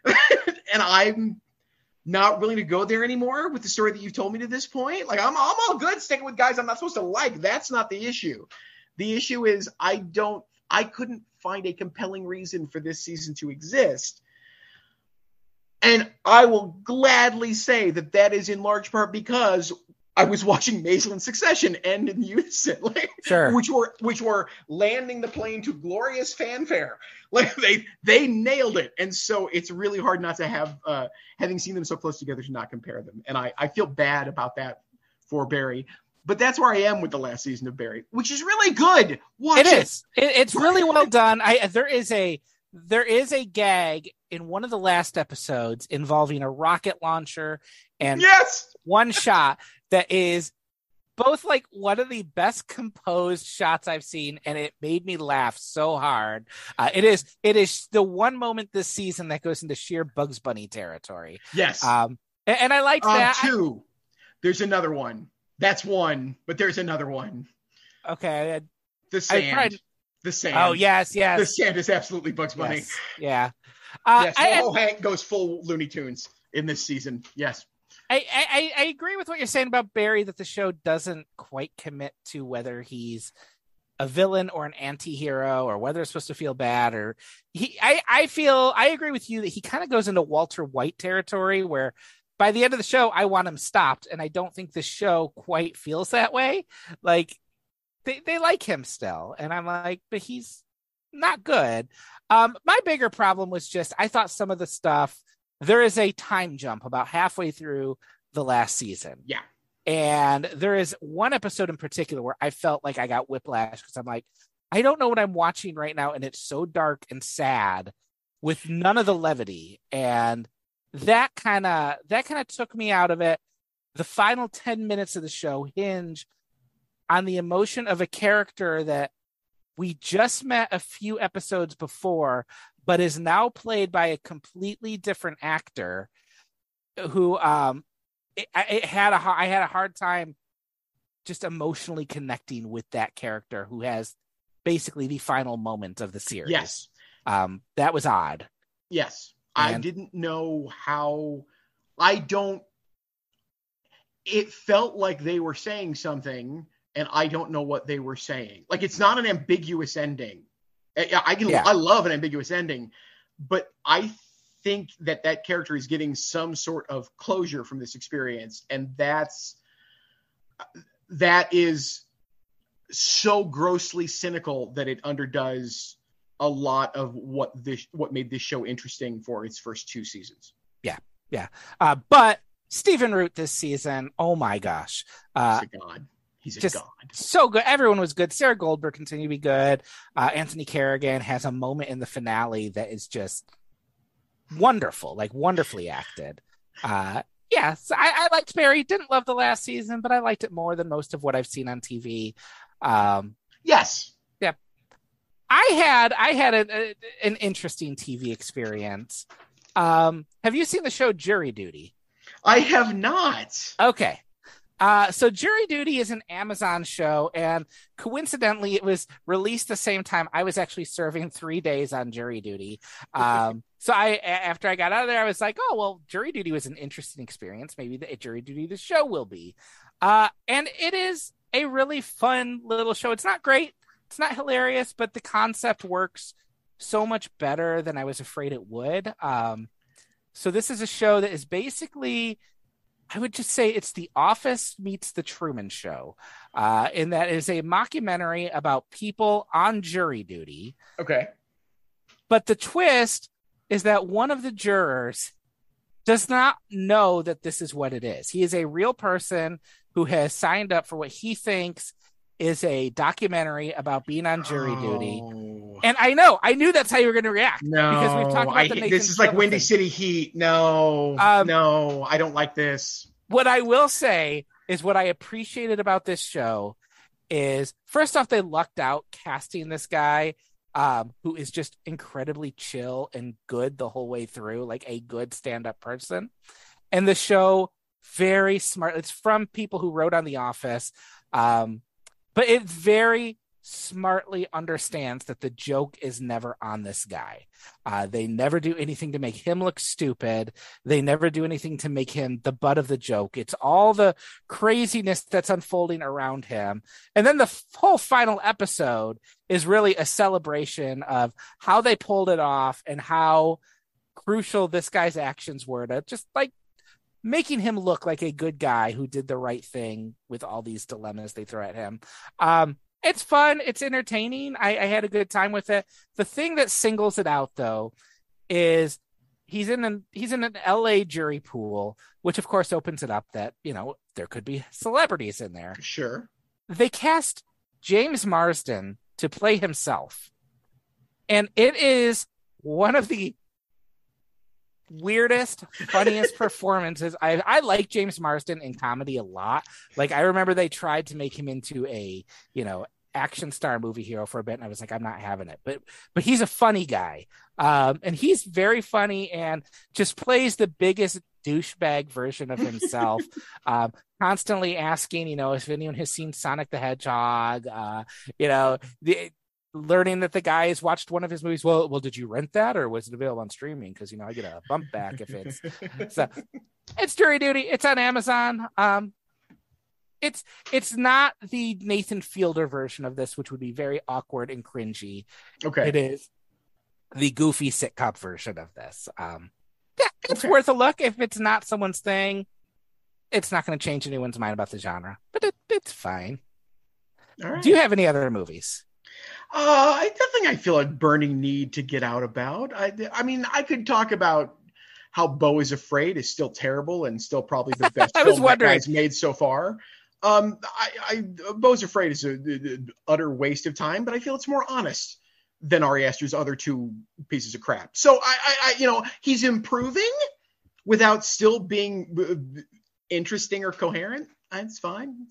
And I'm not willing to go there anymore with the story that you've told me to this point. Like, I'm all good sticking with guys I'm not supposed to like. That's not the issue. The issue is I couldn't find a compelling reason for this season to exist. And I will gladly say that is in large part because I was watching Maisel and Succession end in unison, like, sure, which were landing the plane to glorious fanfare. Like they nailed it, and so it's really hard not to have, having seen them so close together, to not compare them. And I feel bad about that for Barry, but that's where I am with the last season of Barry, which is really good. Watch it. It's really well done. There is a gag in one of the last episodes involving a rocket launcher and one shot that is both like one of the best composed shots I've seen, and it made me laugh so hard. It is the one moment this season that goes into sheer Bugs Bunny territory. Yes. And I liked that. Two. There's another one. That's one, but there's another one. Okay. The sand. The sand. Oh, yes. The sand is absolutely Bugs Bunny. Yes. Yeah. Hank goes full Looney Tunes in this season. Yes. I agree with what you're saying about Barry, that the show doesn't quite commit to whether he's a villain or an anti-hero, or whether it's supposed to feel bad, or I agree with you that he kind of goes into Walter White territory, where by the end of the show, I want him stopped. And I don't think the show quite feels that way. Like they like him still. And I'm like, but he's not good. My bigger problem was just, I thought some of the stuff, there is a time jump about halfway through the last season. Yeah. And there is one episode in particular where I felt like I got whiplash, because I'm like, I don't know what I'm watching right now. And it's so dark and sad with none of the levity. And that kind of took me out of it. The final 10 minutes of the show hinge on the emotion of a character that we just met a few episodes before, but is now played by a completely different actor who I had a hard time just emotionally connecting with that character who has basically the final moment of the series. Yes. That was odd. Yes. And I didn't know how it felt like they were saying something and I don't know what they were saying. Like, it's not an ambiguous ending. I love an ambiguous ending, but I think that character is getting some sort of closure from this experience. And that is so grossly cynical that it underdoes a lot of what made this show interesting for its first two seasons. Yeah. Yeah. But Stephen Root this season, oh my gosh. He's a god. He's just a god. So good. Everyone was good. Sarah Goldberg continued to be good. Anthony Carrigan has a moment in the finale that is just wonderful, like wonderfully acted. So I liked Barry. Didn't love the last season, but I liked it more than most of what I've seen on TV. Yes. Yeah. I had an interesting TV experience. Have you seen the show Jury Duty? I have not. Okay. So Jury Duty is an Amazon show, and coincidentally, it was released the same time I was actually serving 3 days on Jury Duty. So after I got out of there, I was like, oh, well, Jury Duty was an interesting experience. Maybe Jury Duty, the show, will be. And it is a really fun little show. It's not great. It's not hilarious, but the concept works so much better than I was afraid it would. So this is a show that is basically, I would just say, it's The Office meets The Truman Show. And that is a mockumentary about people on jury duty. Okay. But the twist is that one of the jurors does not know that this is what it is. He is a real person who has signed up for what he thinks is a documentary about being on jury duty. And I knew that's how you were going to react. No, because we've talked about this is like Windy City Heat. No, I don't like this. What I will say is what I appreciated about this show is, first off, they lucked out casting this guy who is just incredibly chill and good the whole way through, like a good stand-up person. And the show, very smart. It's from people who wrote on The Office, but it very smartly understands that the joke is never on this guy. They never do anything to make him look stupid. They never do anything to make him the butt of the joke. It's all the craziness that's unfolding around him. And then the whole final episode is really a celebration of how they pulled it off and how crucial this guy's actions were to just like making him look like a good guy who did the right thing with all these dilemmas they throw at him. It's fun. It's entertaining. I had a good time with it. The thing that singles it out, though, is he's in an LA jury pool, which, of course, opens it up that, you know, there could be celebrities in there. Sure. They cast James Marsden to play himself. And it is one of the weirdest, funniest performances. I like James Marsden in comedy a lot. Like, I remember they tried to make him into a, you know, action star movie hero for a bit, and I was like, I'm not having it. But he's a funny guy, and he's very funny and just plays the biggest douchebag version of himself. Constantly asking, you know, if anyone has seen Sonic the Hedgehog. You know, learning that the guy has watched one of his movies. Well, did you rent that, or was it available on streaming? Because, you know, I get a bump back if it's so. It's jury duty. It's on Amazon. It's not the Nathan Fielder version of this, which would be very awkward and cringy. Okay, it is the goofy sitcom version of this. Yeah, it's worth a look. If it's not someone's thing, it's not going to change anyone's mind about the genre. But it's fine. All right. Do you have any other movies? Nothing I feel a burning need to get out about. I mean, I could talk about how Beau is Afraid is still terrible and still probably the best film that guy's made so far. Beau is Afraid is an utter waste of time, but I feel it's more honest than Ari Aster's other two pieces of crap. So I you know, he's improving without still being interesting or coherent. It's fine.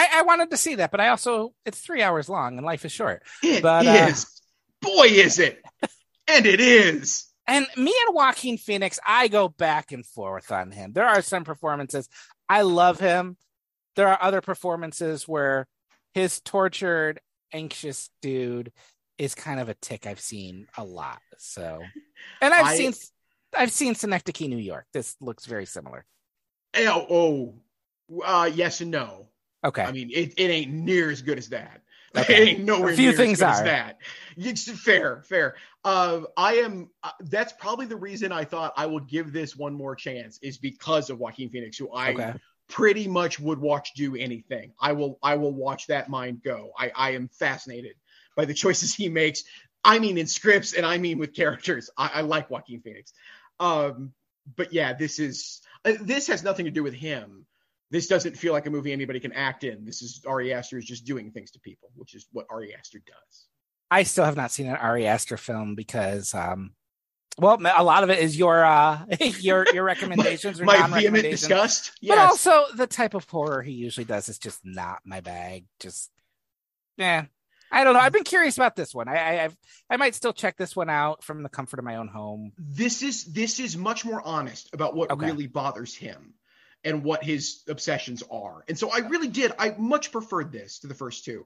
I wanted to see that, but I also, it's 3 hours long and life is short. It is. Boy, is it. And it is. And me and Joaquin Phoenix, I go back and forth on him. There are some performances. I love him. There are other performances where his tortured, anxious dude is kind of a tick I've seen a lot. So, and I've seen Synecdoche, New York. This looks very similar. Yes and no. Okay. I mean, it ain't near as good as that. Okay. It ain't nowhere near as good as that. It's fair. That's probably the reason I thought I will give this one more chance is because of Joaquin Phoenix, who I pretty much would watch do anything. I will watch that mind go. I am fascinated by the choices he makes. I mean, in scripts and I mean with characters. I like Joaquin Phoenix. But yeah, this has nothing to do with him. This doesn't feel like a movie anybody can act in. This is Ari Aster is just doing things to people, which is what Ari Aster does. I still have not seen an Ari Aster film because, a lot of it is your recommendations. my vehement disgust. Yes. But also the type of horror he usually does is just not my bag. I don't know. I've been curious about this one. I might still check this one out from the comfort of my own home. This is much more honest about what really bothers him and what his obsessions are. And so I much preferred this to the first two.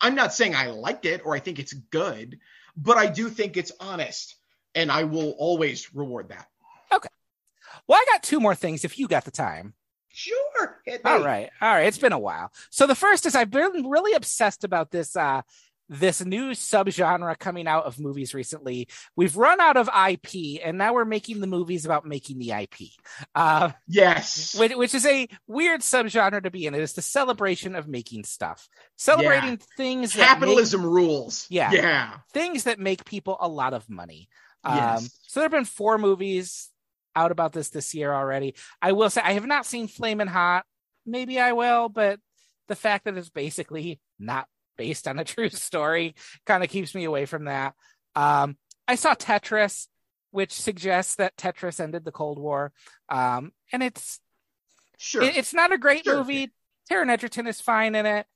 I'm not saying I liked it or I think it's good, but I do think it's honest and I will always reward that. Okay. Well, I got two more things if you got the time. Sure. All right. It's been a while. So the first is I've been really obsessed about this this new subgenre coming out of movies recently. We've run out of IP, and now we're making the movies about making the IP. Yes. Which is a weird subgenre to be in. It is the celebration of making stuff. Celebrating things that capitalism rules. Yeah. Things that make people a lot of money. So there have been 4 movies out about this year already. I will say I have not seen Flamin' Hot. Maybe I will, but the fact that it's basically not based on a true story kind of keeps me away from that. I saw Tetris, which suggests that Tetris ended the Cold War. And it's not a great movie. Taron Egerton is fine in it,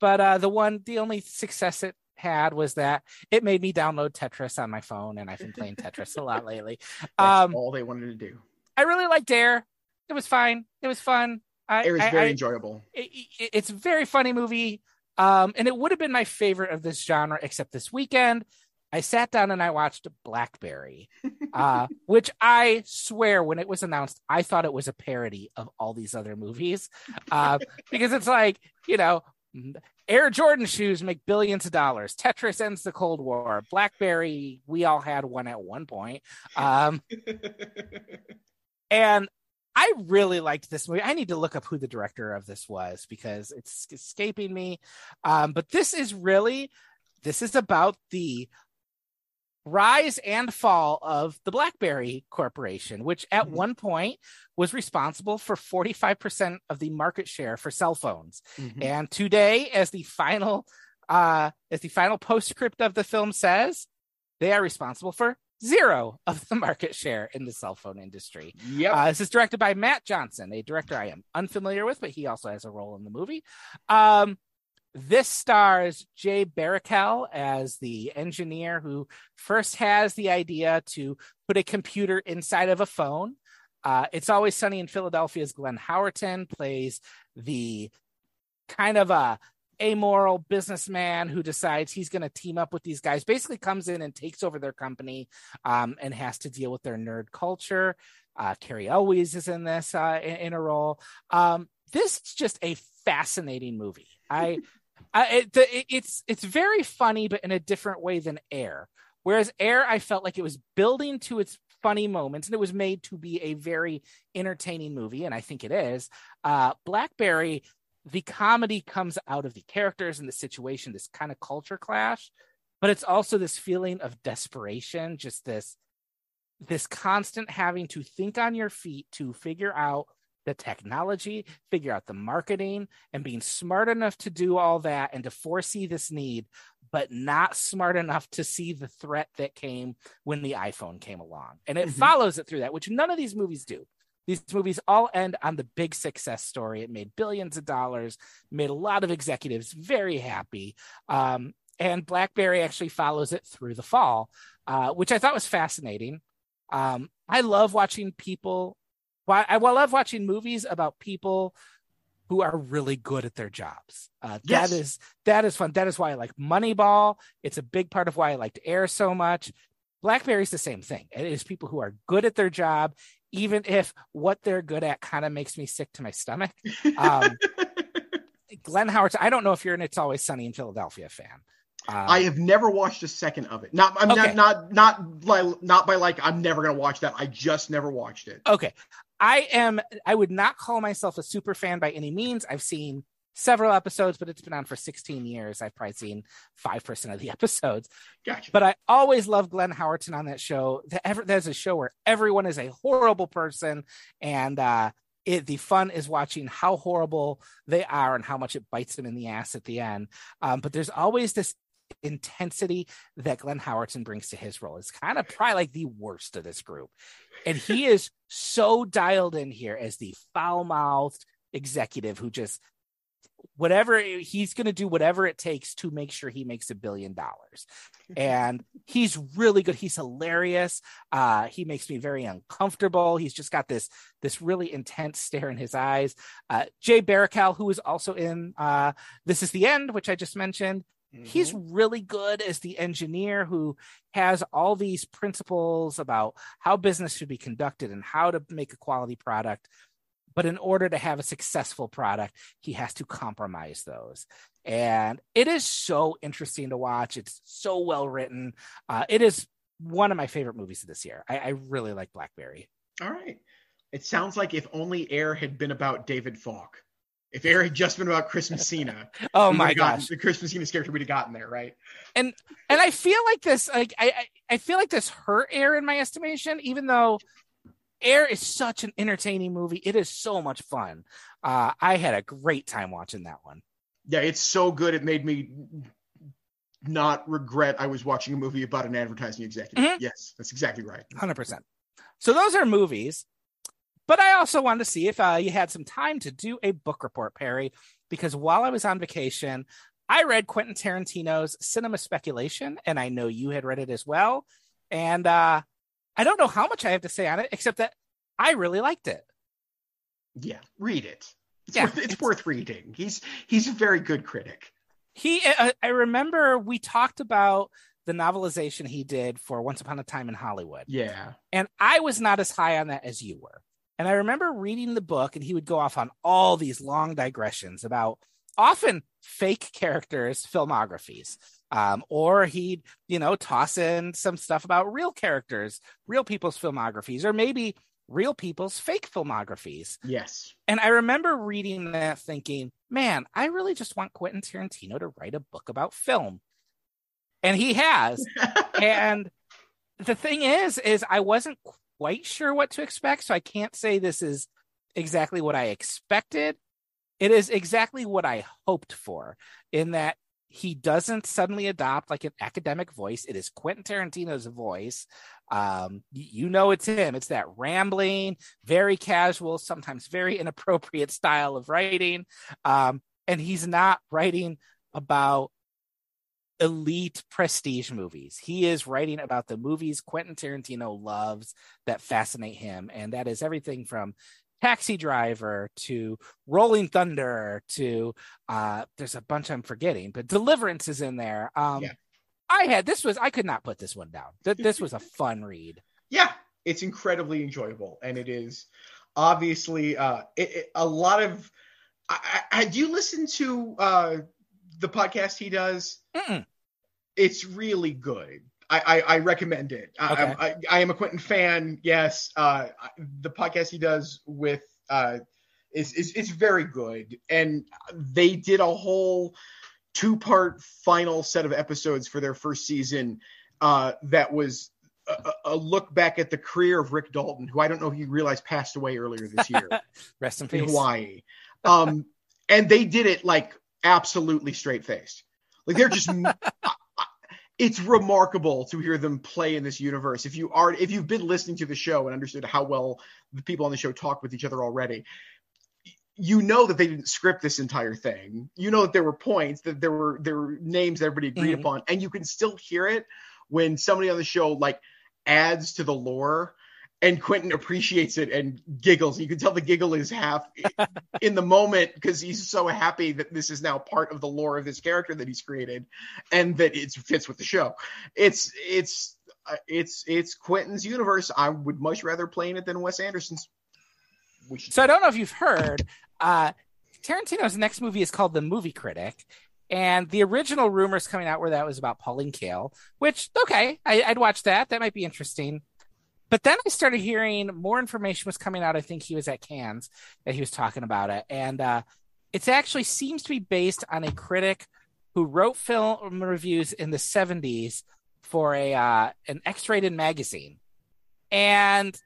but the only success it had was that it made me download Tetris on my phone, and I've been playing Tetris a lot lately. That's all they wanted to do. I really liked Dare. It was fine. It was fun. It was very enjoyable. It's a very funny movie. And it would have been my favorite of this genre, except this weekend I sat down and I watched Blackberry, which I swear when it was announced, I thought it was a parody of all these other movies, because it's like, Air Jordan shoes make billions of dollars. Tetris ends the Cold War. Blackberry, we all had one at one point. And I really liked this movie. I need to look up who the director of this was because it's escaping me. But this is about the rise and fall of the BlackBerry Corporation, which at one point was responsible for 45% of the market share for cell phones. Mm-hmm. And today, as the final postscript of the film says, they are responsible for 0 of the market share in the cell phone industry. Yep. This is directed by Matt Johnson, a director I am unfamiliar with, but he also has a role in the movie. This stars Jay Baruchel as the engineer who first has the idea to put a computer inside of a phone. It's Always Sunny in Philadelphia's Glenn Howerton plays the kind of amoral businessman who decides he's going to team up with these guys, basically comes in and takes over their company and has to deal with their nerd culture. Carrie Elwes is in this in a role. This is just a fascinating movie. It's very funny, but in a different way than Air. Whereas Air, I felt like it was building to its funny moments and it was made to be a very entertaining movie. And I think it is. Blackberry, the comedy comes out of the characters and the situation, this kind of culture clash, but it's also this feeling of desperation, just this constant having to think on your feet to figure out the technology, figure out the marketing, and being smart enough to do all that and to foresee this need, but not smart enough to see the threat that came when the iPhone came along. And it follows it through that, which none of these movies do. These movies all end on the big success story. It made billions of dollars, made a lot of executives very happy. And BlackBerry actually follows it through the fall, which I thought was fascinating. I love watching people. I love watching movies about people who are really good at their jobs. Yes. That is fun. That is why I like Moneyball. It's a big part of why I liked Air so much. BlackBerry is the same thing. It is people who are good at their job, even if what they're good at kind of makes me sick to my stomach. Glenn Howerton, I don't know if you're an It's Always Sunny in Philadelphia fan. I have never watched a second of it. I'm never going to watch that. I just never watched it. Okay. I would not call myself a super fan by any means. I've seen several episodes, but it's been on for 16 years. I've probably seen 5% of the episodes. Gotcha. But I always love Glenn Howerton on that show. There's a show where everyone is a horrible person, and the fun is watching how horrible they are and how much it bites them in the ass at the end. But there's always this intensity that Glenn Howerton brings to his role. It's kind of probably like the worst of this group. And he is so dialed in here as the foul-mouthed executive who just... whatever he's going to do, whatever it takes to make sure he makes $1 billion. And he's really good. He's hilarious. He makes me very uncomfortable. He's just got this really intense stare in his eyes. Jay Baruchel, who is also in This Is the End, which I just mentioned. Mm-hmm. He's really good as the engineer who has all these principles about how business should be conducted and how to make a quality product. But in order to have a successful product, he has to compromise those. And it is so interesting to watch. It's so well written. It is one of my favorite movies of this year. I really like Blackberry. All right. It sounds like if only Air had been about David Falk. If Air had just been about Chris Messina, oh my gosh, the Chris Messina's character would have gotten there, right? And I feel like this, like I feel like this hurt Air in my estimation, even though Air is such an entertaining movie. It is so much fun. I had a great time watching that one. Yeah, it's so good. It made me not regret I was watching a movie about an advertising executive. Mm-hmm. Yes, that's exactly right. 100%. So those are movies. But I also wanted to see if you had some time to do a book report, Perry, because while I was on vacation, I read Quentin Tarantino's Cinema Speculation, and I know you had read it as well. And I don't know how much I have to say on it, except that I really liked it. Yeah, read it. It's worth reading. He's a very good critic. I remember we talked about the novelization he did for Once Upon a Time in Hollywood. Yeah. And I was not as high on that as you were. And I remember reading the book, and he would go off on all these long digressions about often fake characters' filmographies. Or he'd, toss in some stuff about real characters, real people's filmographies, or maybe real people's fake filmographies. Yes. And I remember reading that thinking, man, I really just want Quentin Tarantino to write a book about film. And he has. And the thing is I wasn't quite sure what to expect, so I can't say this is exactly what I expected. It is exactly what I hoped for, in that he doesn't suddenly adopt like an academic voice. It is Quentin Tarantino's voice. It's him. It's that rambling, very casual, sometimes very inappropriate style of writing. And he's not writing about elite prestige movies. He is writing about the movies Quentin Tarantino loves, that fascinate him, and that is everything from Taxi Driver to Rolling Thunder to there's a bunch I'm forgetting, but Deliverance is in there. I could not put this one down. This was a fun read. Yeah, it's incredibly enjoyable, and it is obviously a lot of. Do you listen to the podcast he does? Mm-mm. It's really good. I recommend it. Okay. I am a Quentin fan. Yes. The podcast he does with is very good. And they did a whole 2-part final set of episodes for their first season. That was a look back at the career of Rick Dalton, who I don't know if you realize passed away earlier this year. Rest in peace. In Hawaii. And they did it like absolutely straight faced. Like they're just, it's remarkable to hear them play in this universe. If you've been listening to the show and understood how well the people on the show talk with each other already, you know that they didn't script this entire thing. You know that there were points, that there were names that everybody agreed mm-hmm. upon, and you can still hear it when somebody on the show like adds to the lore, and Quentin appreciates it and giggles. You can tell the giggle is half in the moment because he's so happy that this is now part of the lore of this character that he's created, and that it fits with the show. It's Quentin's universe. I would much rather play in it than Wes Anderson's. So I don't know if you've heard, Tarantino's next movie is called The Movie Critic. And the original rumors coming out were that was about Pauline Kael, which, okay, I'd watch that. That might be interesting. But then I started hearing more information was coming out. I think he was at Cannes that he was talking about it. And it actually seems to be based on a critic who wrote film reviews in the 70s for an X-rated magazine. And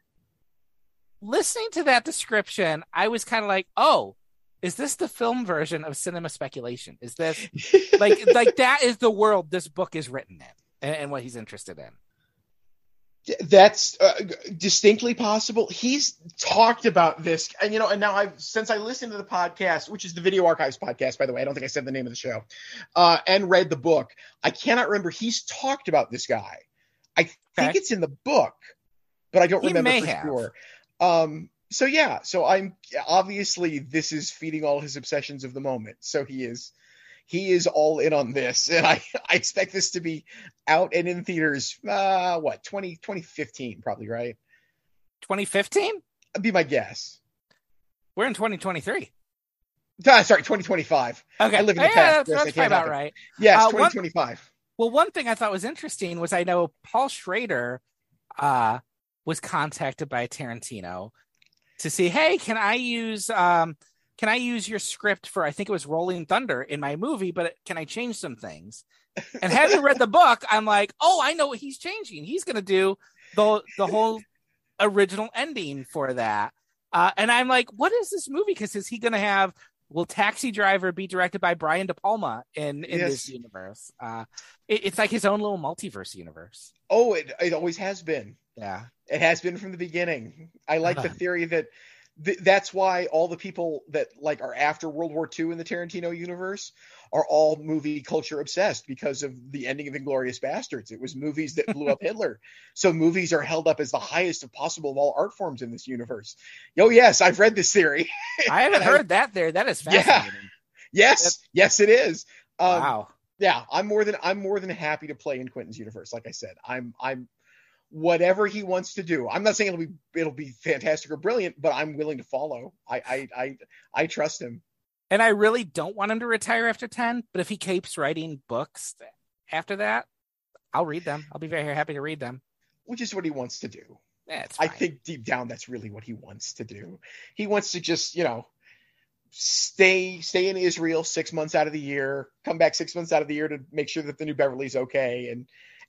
listening to that description, I was kind of like, oh, is this the film version of Cinema Speculation? Is this like that is the world this book is written in and what he's interested in? That's distinctly possible. He's talked about this, and now since I listened to the podcast, which is the Video Archives podcast, by the way, I don't think I said the name of the show, and read the book. I cannot remember. He's talked about this guy. I think it's in the book, but I don't remember for sure. So I'm obviously this is feeding all his obsessions of the moment. So he is all in on this, and I expect this to be out and in theaters, 2015 probably, right? 2015? That'd be my guess. We're in 2023. Sorry, 2025. Okay. I live in the past. That's probably about right. Yes, 2025. Well, one thing I thought was interesting was I know Paul Schrader was contacted by Tarantino to see, hey, can I use your script for, I think it was Rolling Thunder in my movie, but can I change some things? And having read the book, I'm like, oh, I know what he's changing. He's going to do the whole original ending for that. And I'm like, what is this movie? Because is he going to have, will Taxi Driver be directed by Brian De Palma in yes. this universe? It's like his own little multiverse universe. Oh, it always has been. Yeah. It has been from the beginning. I like the theory that that's why all the people that like are after World War II in the Tarantino universe are all movie culture obsessed because of the ending of Inglourious Bastards. It was movies that blew up Hitler. So movies are held up as the highest of possible of all art forms in this universe. Oh yes, I've read this theory. I haven't heard that there. That is fascinating. Yeah. Yes. Yes, it is. Wow. Yeah. I'm more than happy to play in Quentin's universe. Like I said, I'm whatever he wants to do. I'm not saying it'll be fantastic or brilliant, but I'm willing to follow. I trust him. And I really don't want him to retire after 10, but if he keeps writing books after that, I'll read them. I'll be very happy to read them. Which is what he wants to do. That's I think deep down, that's really what he wants to do. He wants to just, stay in Israel 6 months out of the year, come back 6 months out of the year to make sure that the New Beverly's okay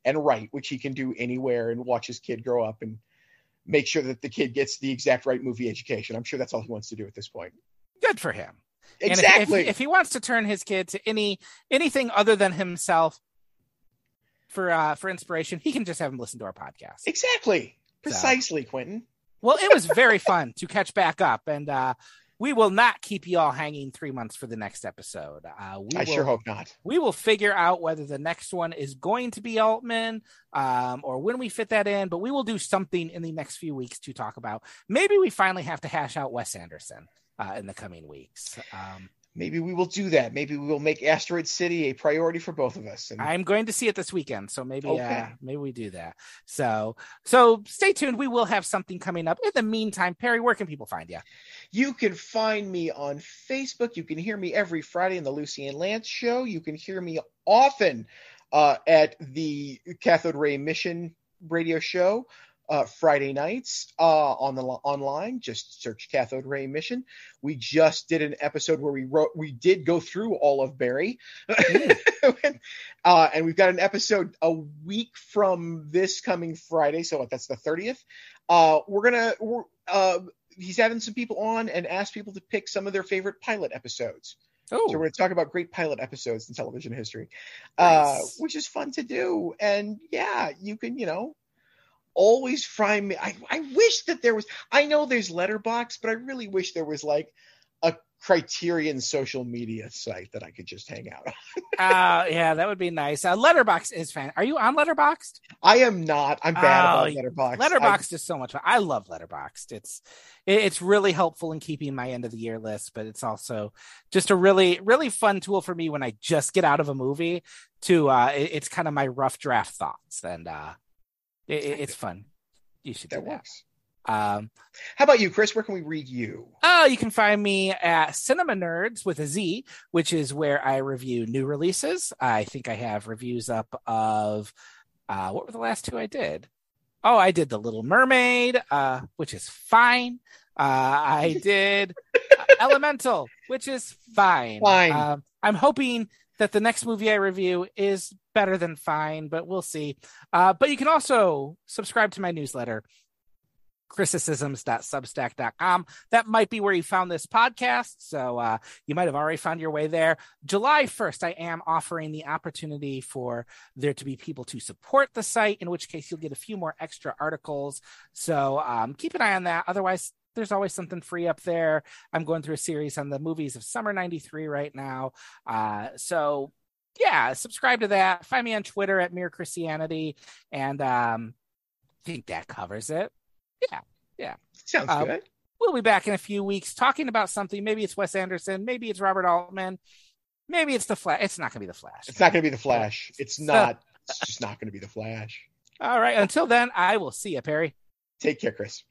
and write, which he can do anywhere and watch his kid grow up and make sure that the kid gets the exact right movie education. I'm sure that's all he wants to do at this point. Good for him. Exactly. And if he wants to turn his kid to anything other than himself for inspiration, he can just have him listen to our podcast. Exactly. Precisely, so. Quentin. Well, it was very fun to catch back up, and we will not keep you all hanging 3 months for the next episode. I sure hope not. We will figure out whether the next one is going to be Altman or when we fit that in, but we will do something in the next few weeks to talk about. Maybe we finally have to hash out Wes Anderson. In the coming weeks. Maybe we will do that. Maybe we will make Asteroid City a priority for both of us. I'm going to see it this weekend. So maybe we do that. So stay tuned. We will have something coming up. In the meantime, Perry, where can people find you? You can find me on Facebook. You can hear me every Friday in the Lucy and Lance show. You can hear me often at the Cathode Ray Mission radio show. Friday nights online, just search Cathode Ray Mission. We just did an episode where we did go through all of Barry, and we've got an episode a week from this coming Friday, so that's the 30th. He's having some people on and asked people to pick some of their favorite pilot episodes. Oh. So we're going to talk about great pilot episodes in television history, nice. Which is fun to do. And yeah, you can always find me. I wish that there was, I know there's Letterboxd, but I really wish there was like a Criterion social media site that I could just hang out on. Yeah, that would be nice. Letterboxd is fan. Are you on Letterboxd? I am not. I'm bad about Letterboxd. Letterboxd is so much fun. I love Letterboxd. It's really helpful in keeping my end of the year list, but it's also just a really, really fun tool for me when I just get out of a movie to, it's kind of my rough draft thoughts and, it's fun. You should do that. How about you, Chris? Where can we read you? Oh, you can find me at Cinema Nerds with a Z, which is where I review new releases. I think I have reviews up of what were the last two I did? Oh, I did The Little Mermaid, which is fine. I did Elemental, which is fine. I'm hoping that the next movie I review is better than fine, but we'll see. But you can also subscribe to my newsletter, Chrisicisms.substack.com. That might be where you found this podcast, so you might have already found your way there. July 1st, I am offering the opportunity for there to be people to support the site, in which case you'll get a few more extra articles. So keep an eye on that. Otherwise, there's always something free up there. I'm going through a series on the movies of Summer 93 right now. So yeah, subscribe to that. Find me on Twitter at Mere Christianity. And I think that covers it. Yeah. Sounds good. We'll be back in a few weeks talking about something. Maybe it's Wes Anderson. Maybe it's Robert Altman. Maybe it's The Flash. It's not going to be The Flash. It's just not going to be The Flash. All right. Until then, I will see you, Perry. Take care, Chris.